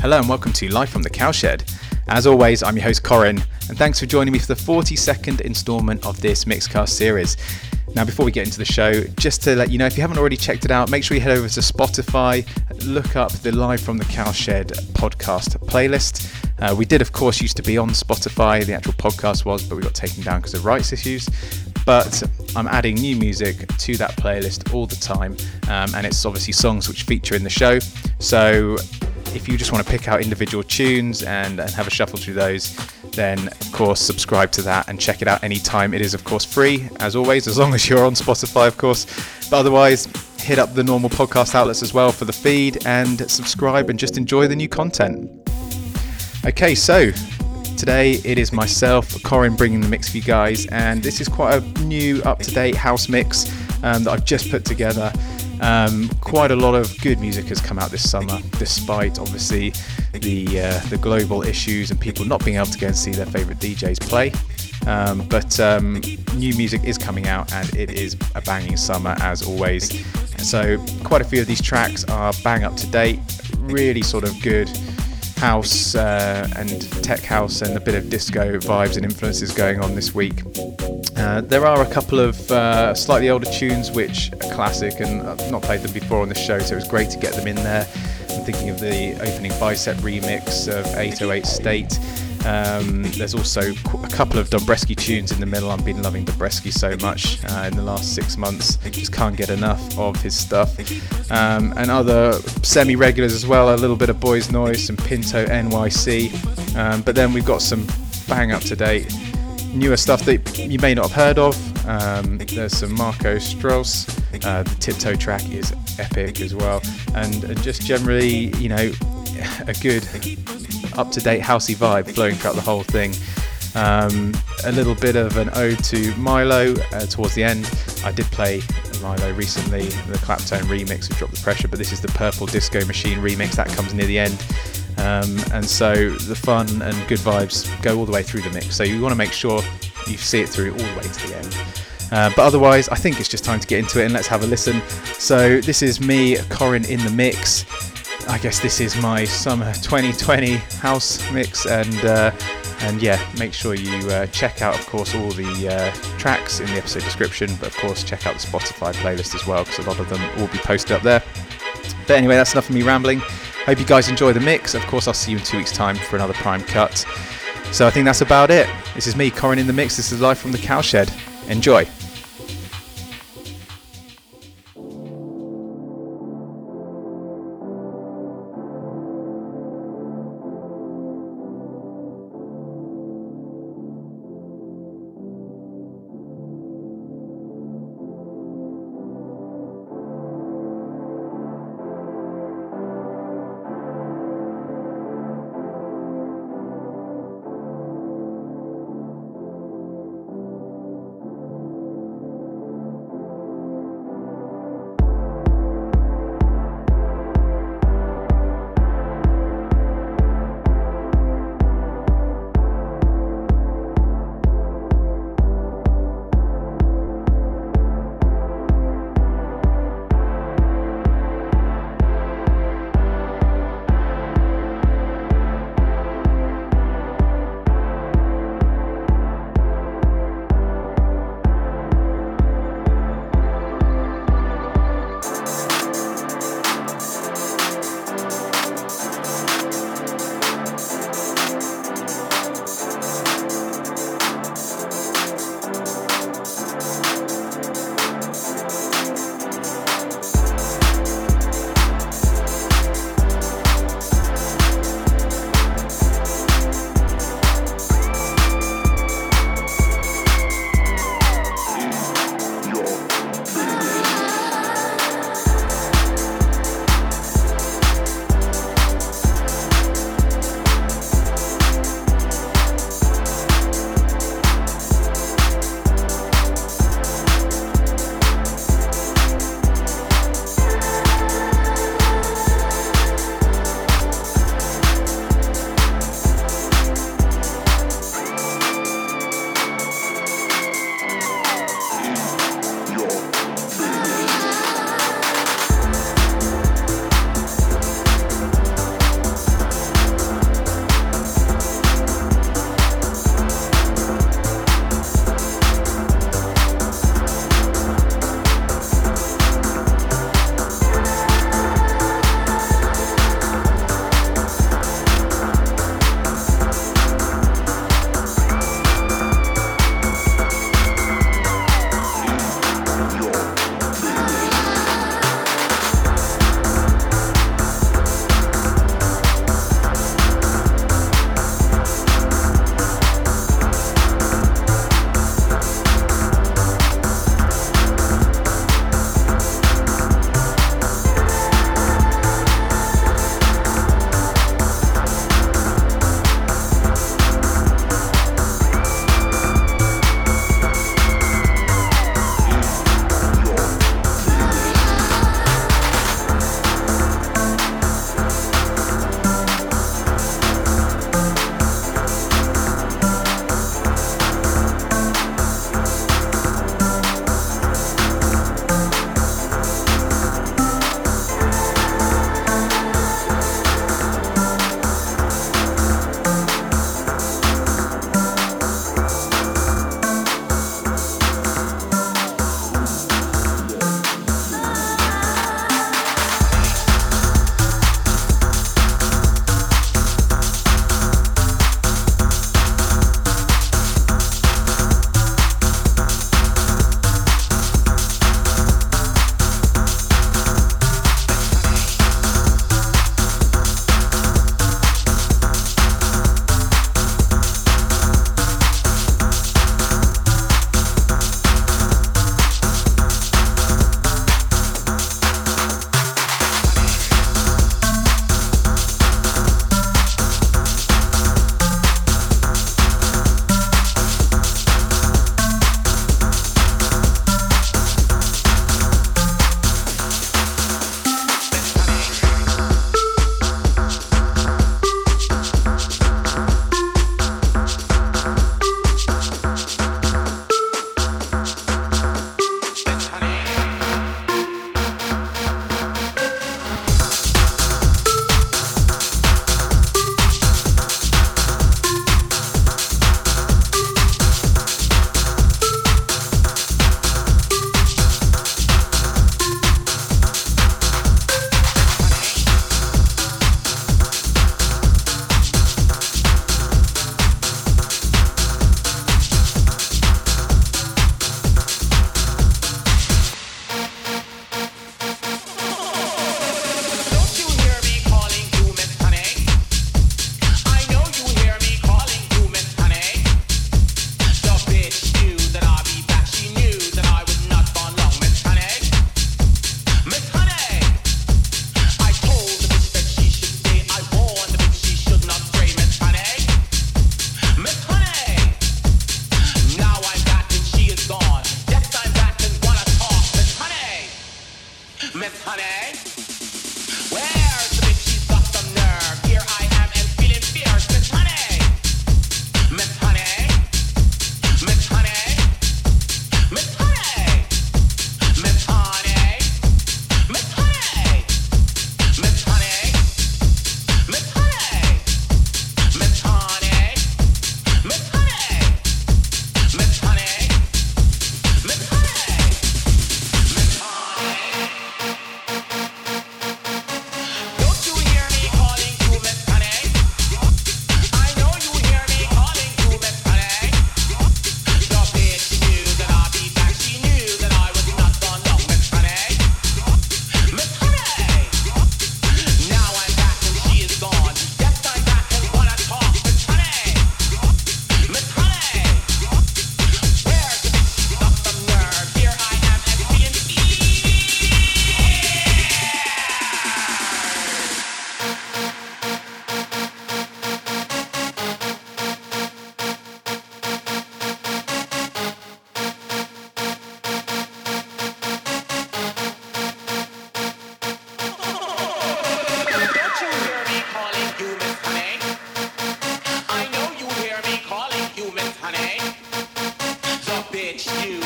Hello and welcome to Live From The Cow Shed. As always, I'm your host Corin, and thanks for joining me for the 42nd instalment of this Mixed Cast series. Now, before we get into the show, just to let you know, if you haven't already checked it out, make sure you head over to Spotify, look up the Live From The Cow Shed podcast playlist. We did, of course, used to be on Spotify, the actual podcast was, but we got taken down because of rights issues. But I'm adding new music to that playlist all the time, and it's obviously songs which feature in the show. So if you just want to pick out individual tunes and have a shuffle through those, then of course subscribe to that and check it out anytime. It is of course free, as always, as long as you're on Spotify, of course. But otherwise, hit up the normal podcast outlets as well for the feed and subscribe and just enjoy the new content. Okay, so today it is myself, Corin, bringing the mix for you guys, and this is quite a new, up-to-date house mix that I've just put together. Quite a lot of good music has come out this summer, despite obviously the global issues and people not being able to go and see their favourite DJs play. But new music is coming out, and it is a banging summer as always. So quite a few of these tracks are bang up to date, really sort of good house and tech house and a bit of disco vibes and influences going on this week. There are a couple of slightly older tunes which are classic, and I've not played them before on the show, so it was great to get them in there. I'm thinking of the opening Bicep remix of 808 State. There's also a couple of Dombreski tunes in the middle. I've been loving Dombreski so much in the last 6 months. I just can't get enough of his stuff. And other semi-regulars as well, a little bit of Boys Noize, some Pinto NYC. But then we've got some bang up-to-date newer stuff that you may not have heard of. There's some Marco Strauss. The Tiptoe track is epic as well. And just generally, you know, a good up-to-date housey vibe flowing throughout the whole thing. A little bit of an ode to Milo towards the end. I did play Milo recently, the Claptone remix of Drop the Pressure, but this is the Purple Disco Machine remix that comes near the end. And so the fun and good vibes go all the way through the mix, so you want to make sure you see it through all the way to the end. But otherwise, I think it's just time to get into it, and let's have a listen. So this is me, Corin, in the mix. I guess this is my summer 2020 house mix, and yeah, make sure you check out, of course, all the tracks in the episode description, but of course check out the Spotify playlist as well, because a lot of them will be posted up there. But anyway, that's enough of me rambling. Hope you guys enjoy the mix. Of course, I'll see you in 2 weeks' time for another Prime Cut. So I think that's about it. This is me, Corin, in the mix. This is Live From The Cow Shed. Enjoy.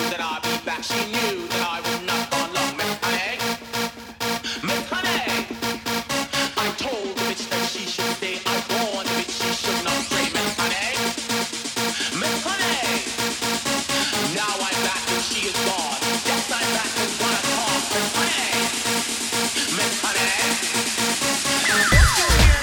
that I'd be back. She knew that I would not gone long. Mechanic, mechanic. I told the bitch that she should stay. I warned the bitch she should not stay. Mechanic, mechanic. Now I'm back and she is gone. Yes, I'm back and wanna talk. Mechanic, mechanic. Don't you hear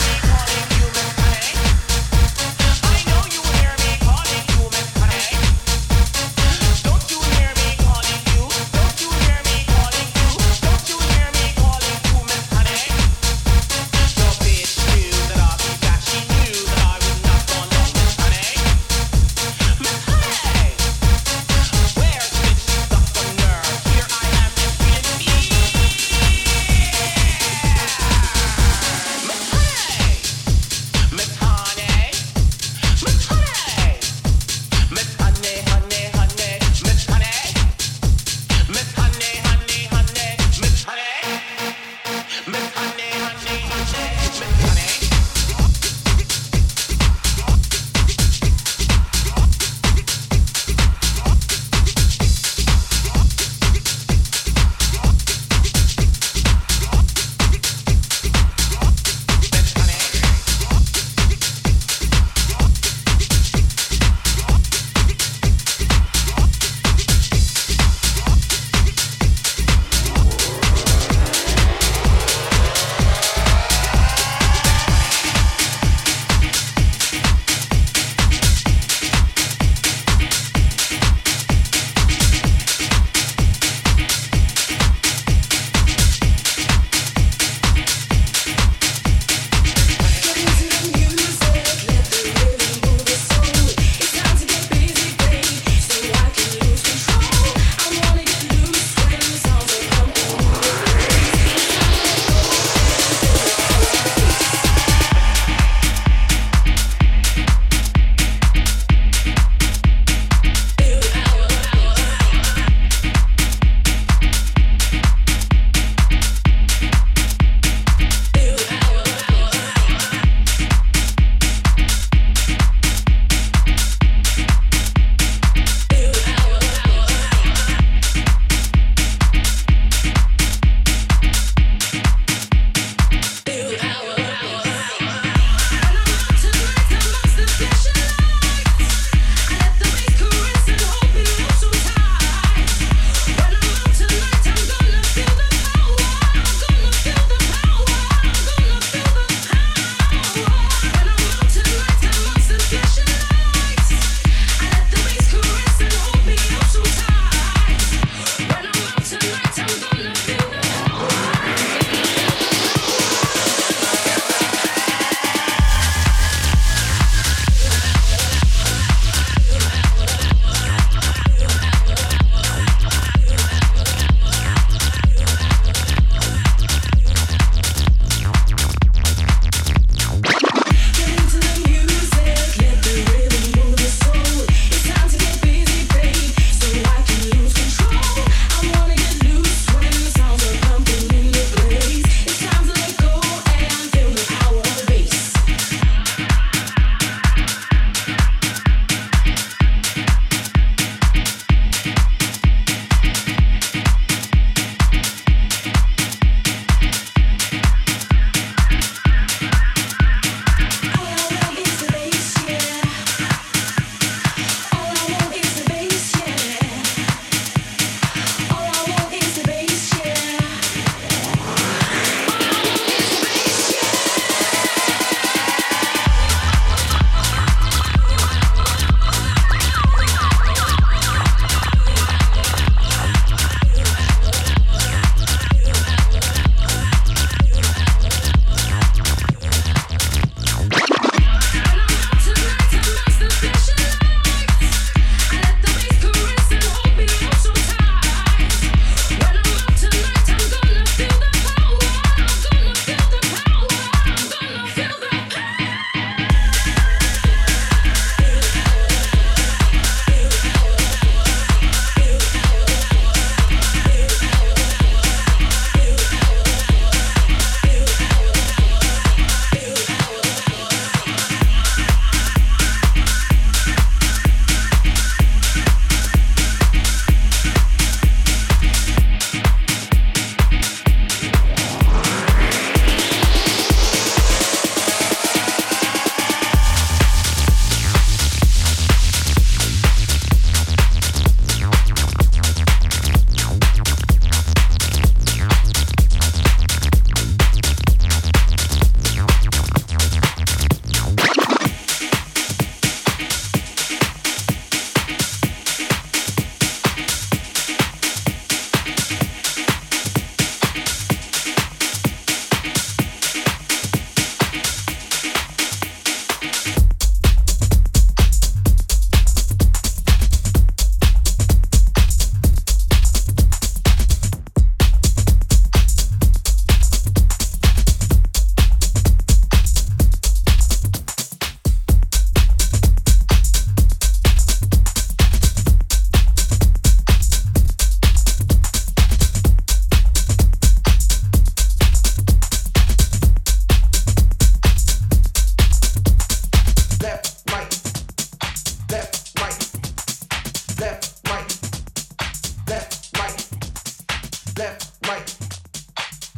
left, right,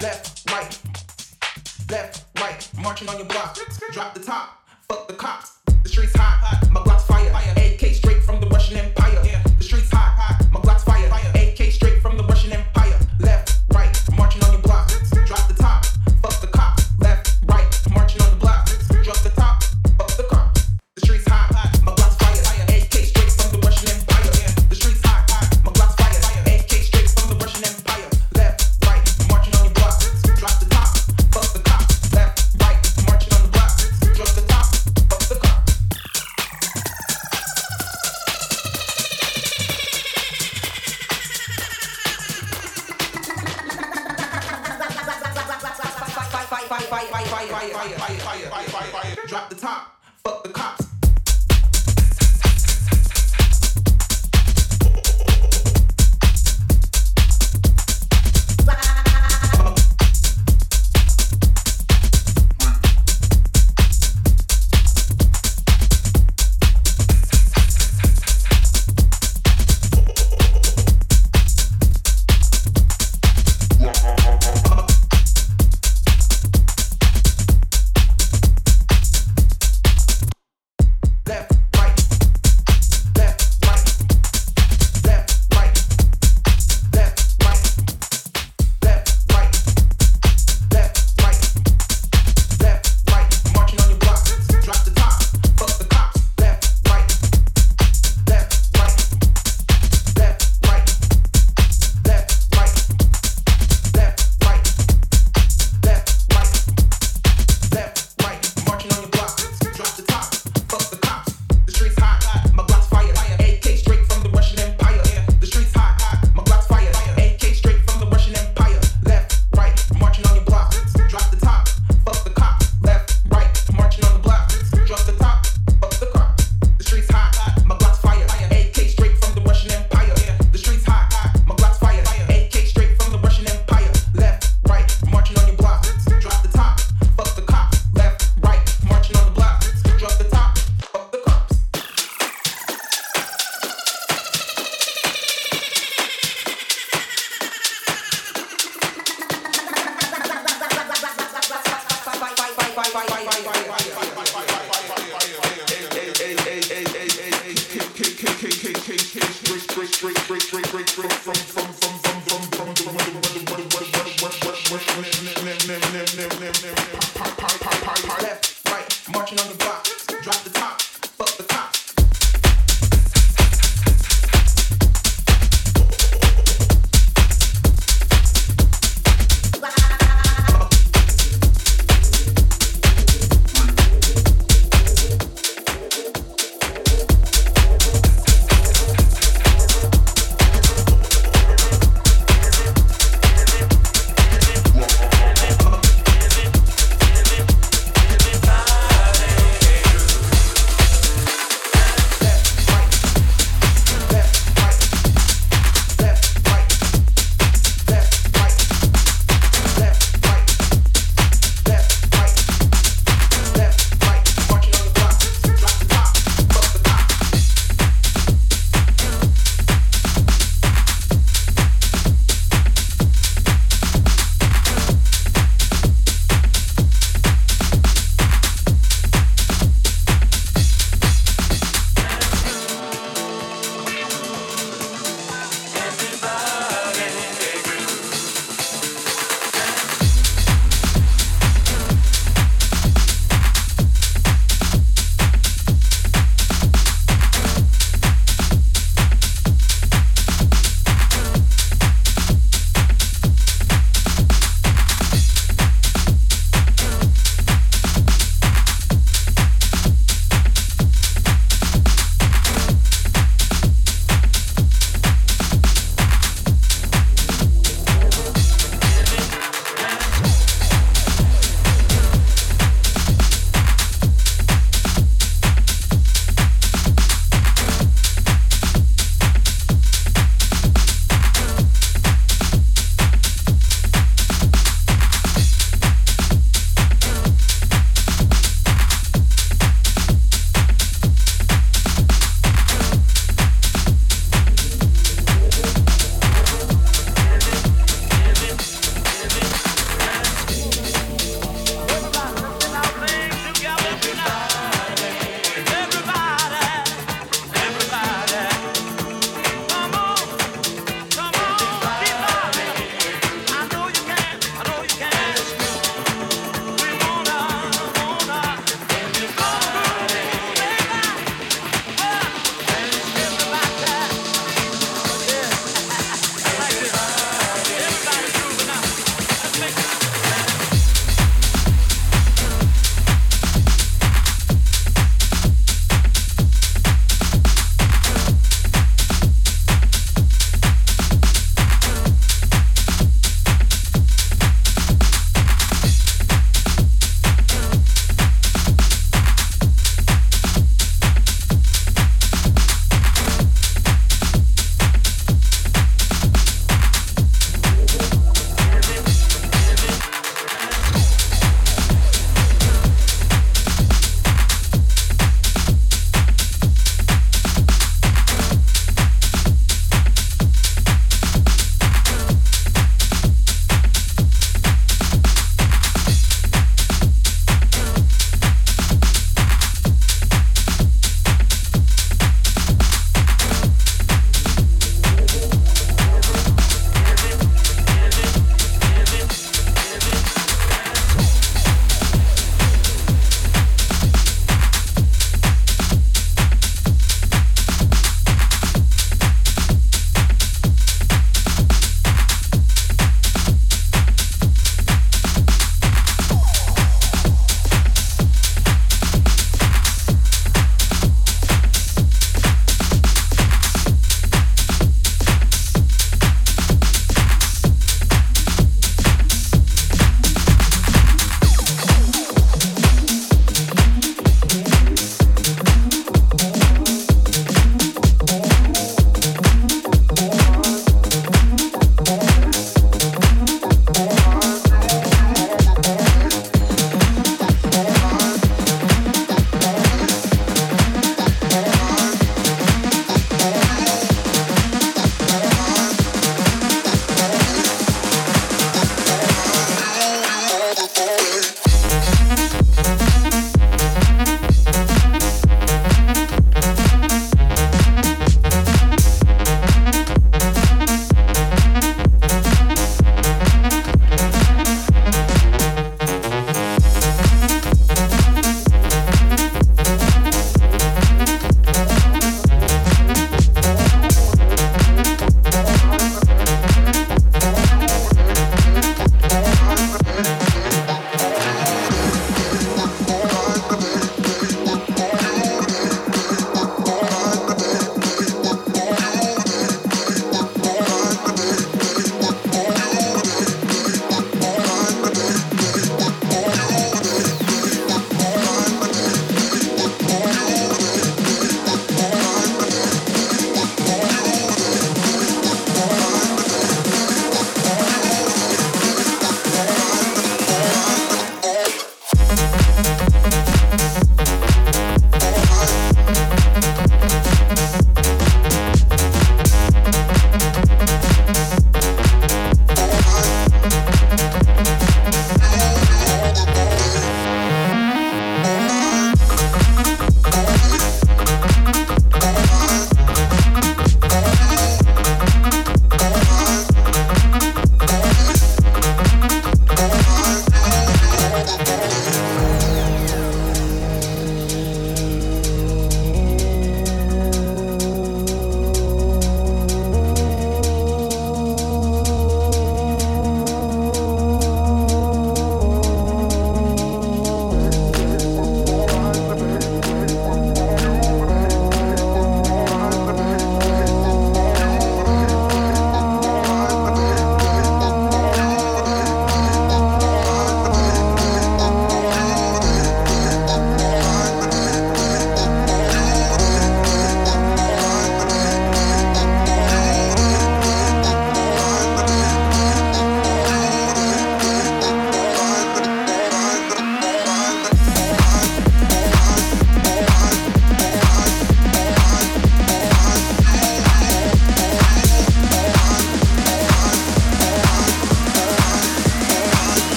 left, right, marching on your block, drop the top, fuck the cops, the streets hot, my Glock's fire, AK straight from the Russian Empire, the streets hot, my Glock's fire, AK straight from the Russian Empire, left, right, marching on your block, drop the top, fuck the cops, left, right, marching on the block, drop the top, fuck the cops, the streets hot, my Glock's fire, AK straight from the Russian Empire, the streets hot, my Glock's fire, AK straight from the Russian Empire, left, right, marching on your block, drop the top, fuck the cops, left, right, marching on the block, drop the top, fuck the cops. Drop the top, fuck the cops.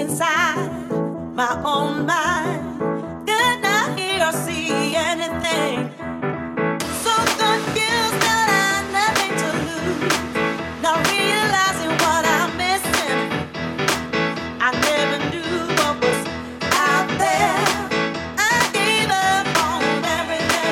inside my own mind. Did not hear or see anything. So confused that I had nothing to lose, not realizing what I'm missing. I never knew what was out there. I gave up on everything.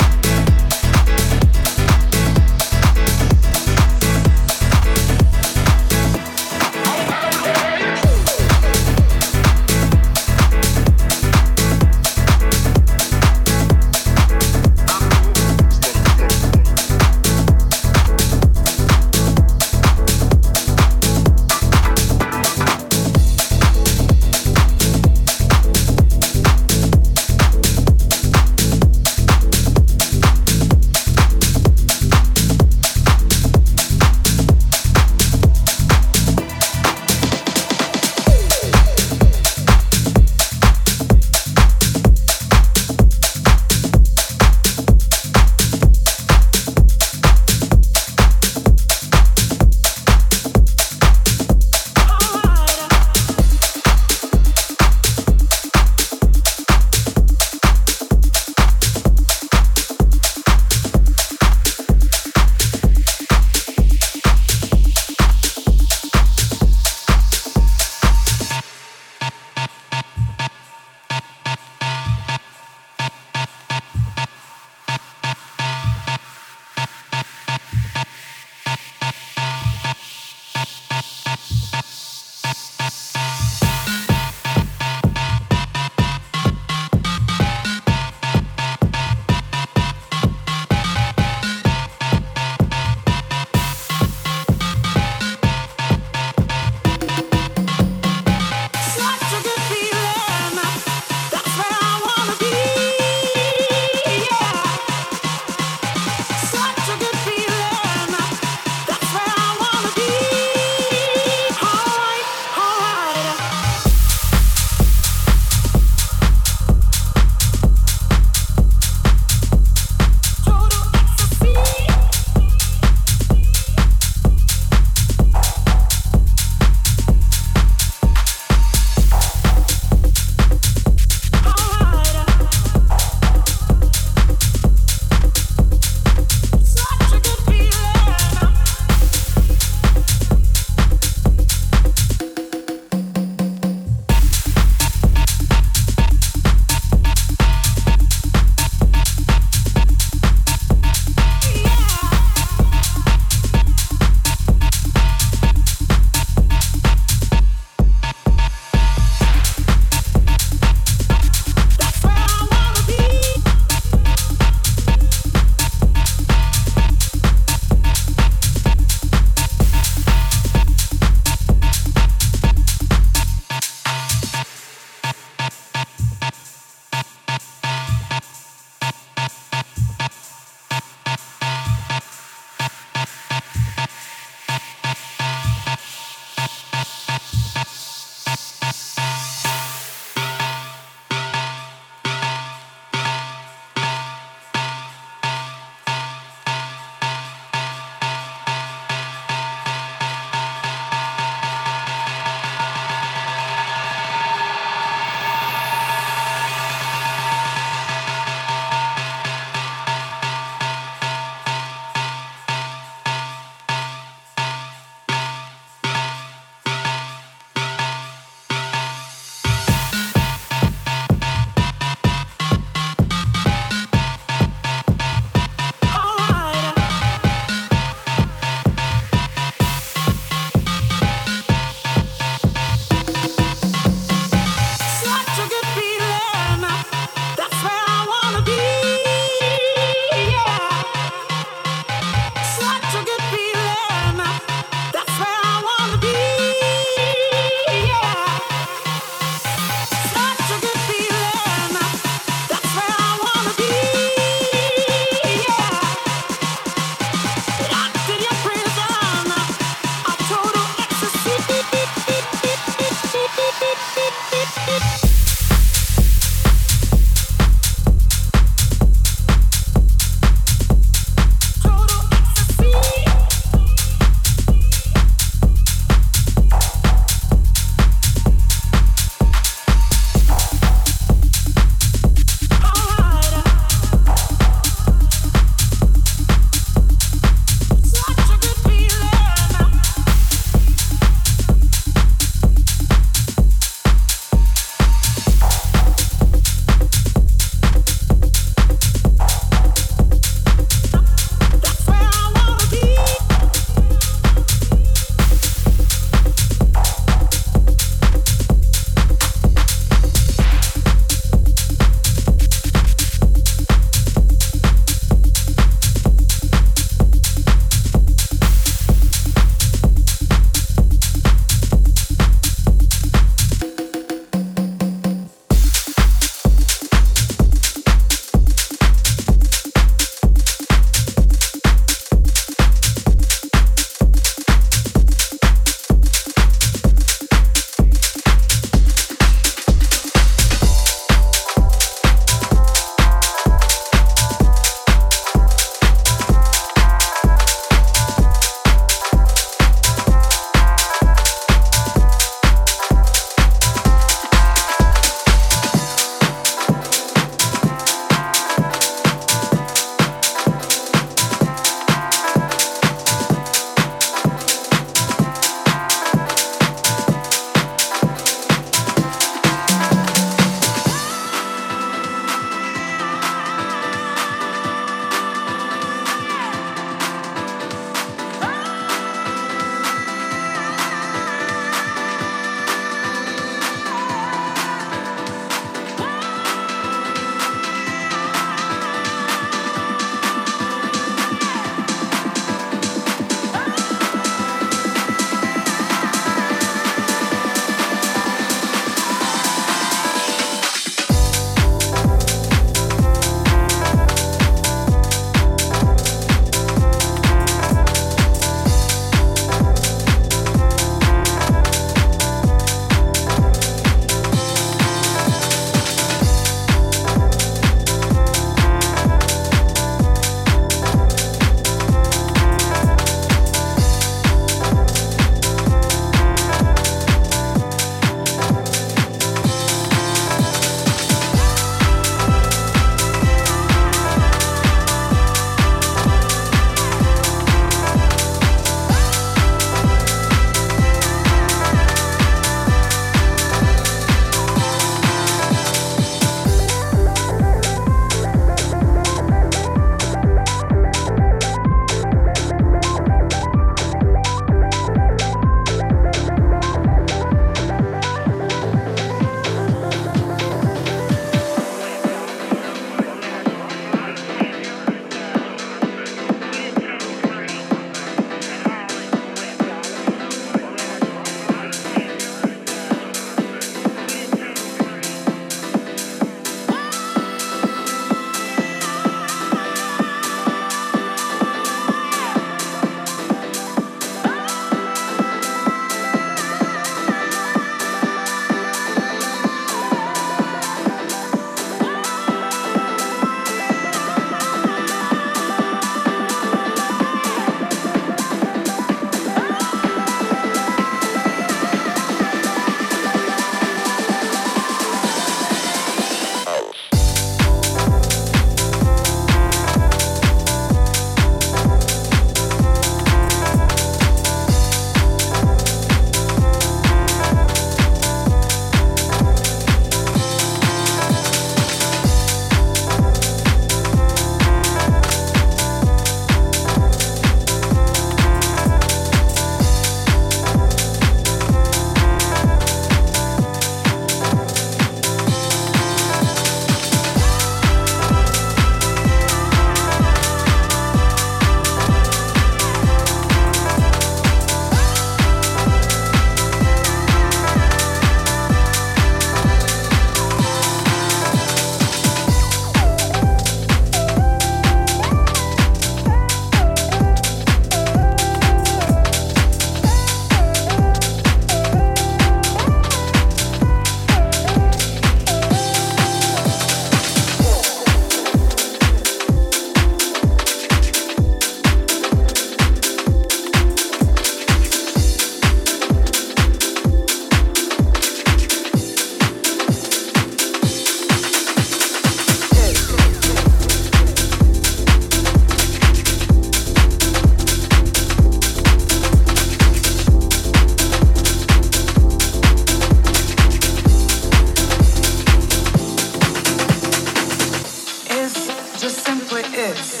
just simply is.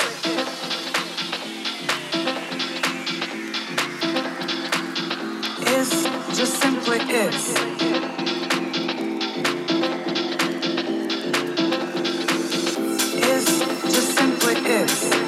Is just simply is. Is just simply is.